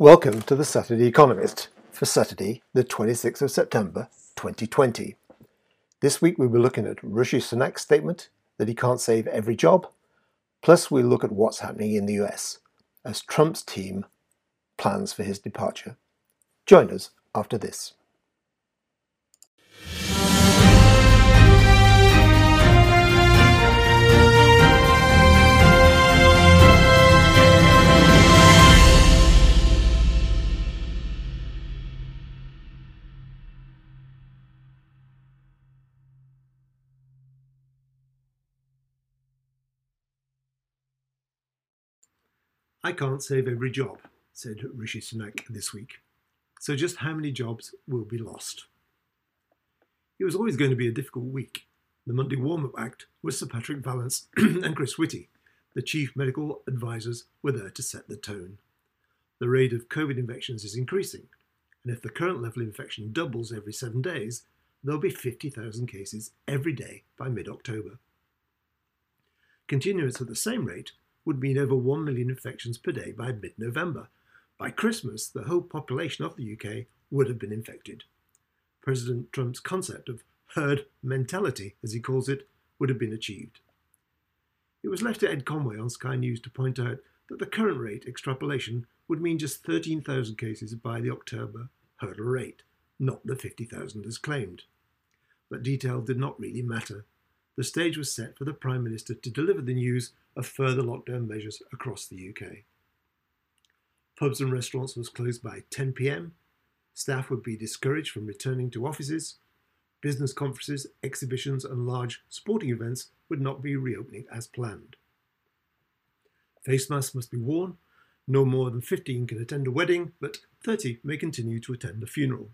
Welcome to The Saturday Economist for Saturday, the 26th of September 2020. This week we'll be looking at Rishi Sunak's statement that he can't save every job, plus we'll look at what's happening in the US as Trump's team plans for his departure. Join us after this. I can't save every job, said Rishi Sunak this week. So just how many jobs will be lost? It was always going to be a difficult week. The Monday warm-up act was Sir Patrick Vallance and Chris Whitty. The chief medical advisers were there to set the tone. The rate of COVID infections is increasing, and if the current level of infection doubles every 7 days, there'll be 50,000 cases every day by mid-October. Continuance at the same rate would mean over 1 million infections per day by mid-November. By Christmas, the whole population of the UK would have been infected. President Trump's concept of herd mentality, as he calls it, would have been achieved. It was left to Ed Conway on Sky News to point out that the current rate extrapolation would mean just 13,000 cases by the October hurdle rate, not the 50,000 as claimed. But detail did not really matter. The stage was set for the Prime Minister to deliver the news of further lockdown measures across the UK. Pubs and restaurants was closed by 10 p.m, staff would be discouraged from returning to offices, business conferences, exhibitions and large sporting events would not be reopening as planned. Face masks must be worn, no more than 15 can attend a wedding, but 30 may continue to attend a funeral.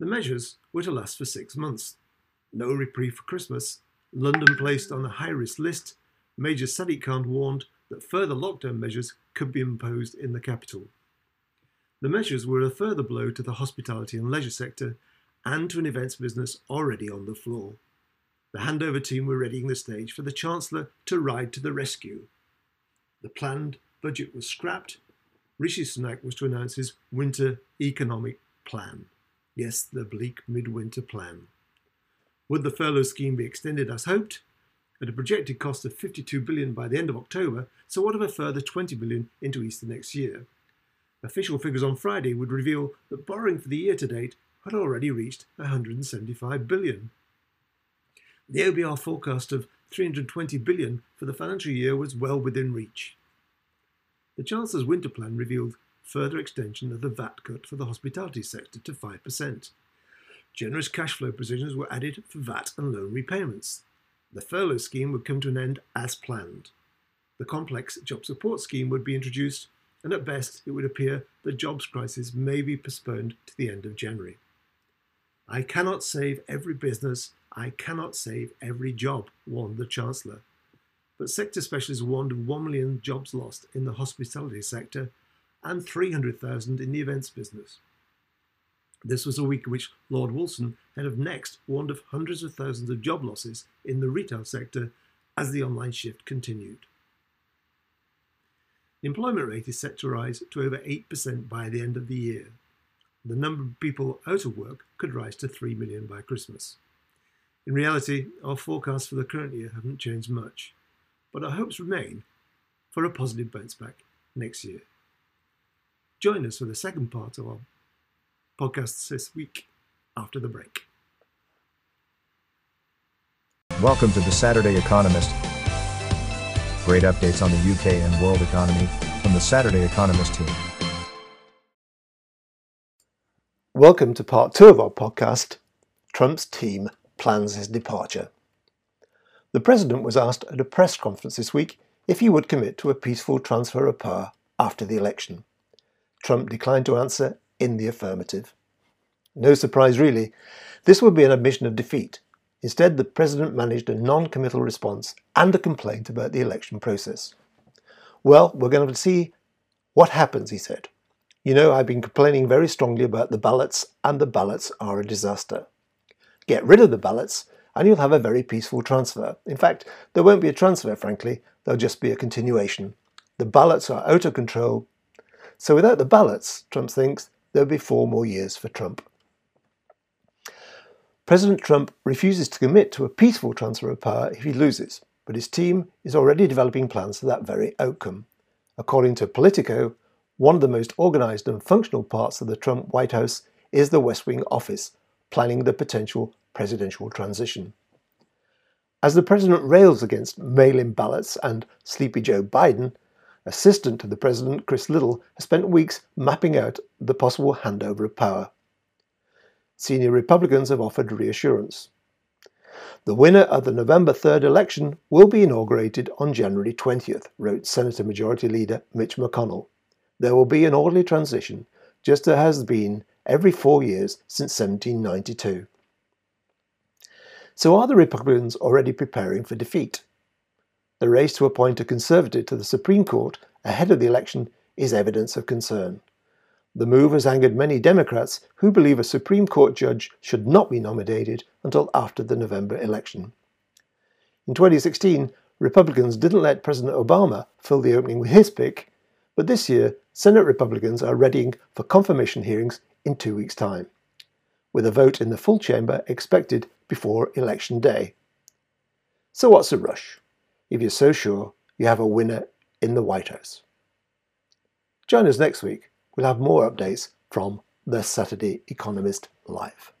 The measures were to last for 6 months. No reprieve for Christmas, London placed on a high-risk list. Major Sadiq Khan warned that further lockdown measures could be imposed in the capital. The measures were a further blow to the hospitality and leisure sector and to an events business already on the floor. The handover team were readying the stage for the Chancellor to ride to the rescue. The planned budget was scrapped. Rishi Sunak was to announce his winter economic plan. Yes, the bleak midwinter plan. Would the furlough scheme be extended as hoped? At a projected cost of £52 billion by the end of October, so what of a further £20 billion into Easter next year? Official figures on Friday would reveal that borrowing for the year to date had already reached £175 billion. The OBR forecast of £320 billion for the financial year was well within reach. The Chancellor's winter plan revealed further extension of the VAT cut for the hospitality sector to 5%. Generous cash flow provisions were added for VAT and loan repayments. The furlough scheme would come to an end as planned. The complex Job Support Scheme would be introduced, and at best it would appear the jobs crisis may be postponed to the end of January. I cannot save every business, I cannot save every job, warned the Chancellor. But sector specialists warned of 1 million jobs lost in the hospitality sector and 300,000 in the events business. This was a week in which Lord Wilson, head of Next, warned of hundreds of thousands of job losses in the retail sector as the online shift continued. The employment rate is set to rise to over 8% by the end of the year. The number of people out of work could rise to 3 million by Christmas. In reality, our forecasts for the current year haven't changed much, but our hopes remain for a positive bounce back next year. Join us for the second part of our podcasts this week after the break. Welcome to The Saturday Economist. Great updates on the UK and world economy from The Saturday Economist team. Welcome to part two of our podcast, Trump's team plans his departure. The President was asked at a press conference this week if he would commit to a peaceful transfer of power after the election. Trump declined to answer in the affirmative. No surprise really, this would be an admission of defeat. Instead, the President managed a non-committal response and a complaint about the election process. Well, we're going to have to see what happens, he said. You know, I've been complaining very strongly about the ballots, and the ballots are a disaster. Get rid of the ballots and you'll have a very peaceful transfer. In fact, there won't be a transfer, frankly, there'll just be a continuation. The ballots are out of control, So without the ballots, Trump thinks, there'll be 4 more years for Trump. President Trump refuses to commit to a peaceful transfer of power if he loses, but his team is already developing plans for that very outcome. According to Politico, one of the most organised and functional parts of the Trump White House is the West Wing office, planning the potential presidential transition. As the president rails against mail-in ballots and Sleepy Joe Biden, assistant to the president, Chris Little, has spent weeks mapping out the possible handover of power. Senior Republicans have offered reassurance. The winner of the November 3rd election will be inaugurated on January 20th, wrote Senator Majority Leader Mitch McConnell. There will be an orderly transition, just as has been every 4 years since 1792. So are the Republicans already preparing for defeat? The race to appoint a Conservative to the Supreme Court ahead of the election is evidence of concern. The move has angered many Democrats who believe a Supreme Court judge should not be nominated until after the November election. In 2016, Republicans didn't let President Obama fill the opening with his pick, but this year, Senate Republicans are readying for confirmation hearings in 2 weeks' time, with a vote in the full chamber expected before Election Day. So what's the rush? If you're so sure you have a winner in the White House. Join us next week. We'll have more updates from The Saturday Economist Live.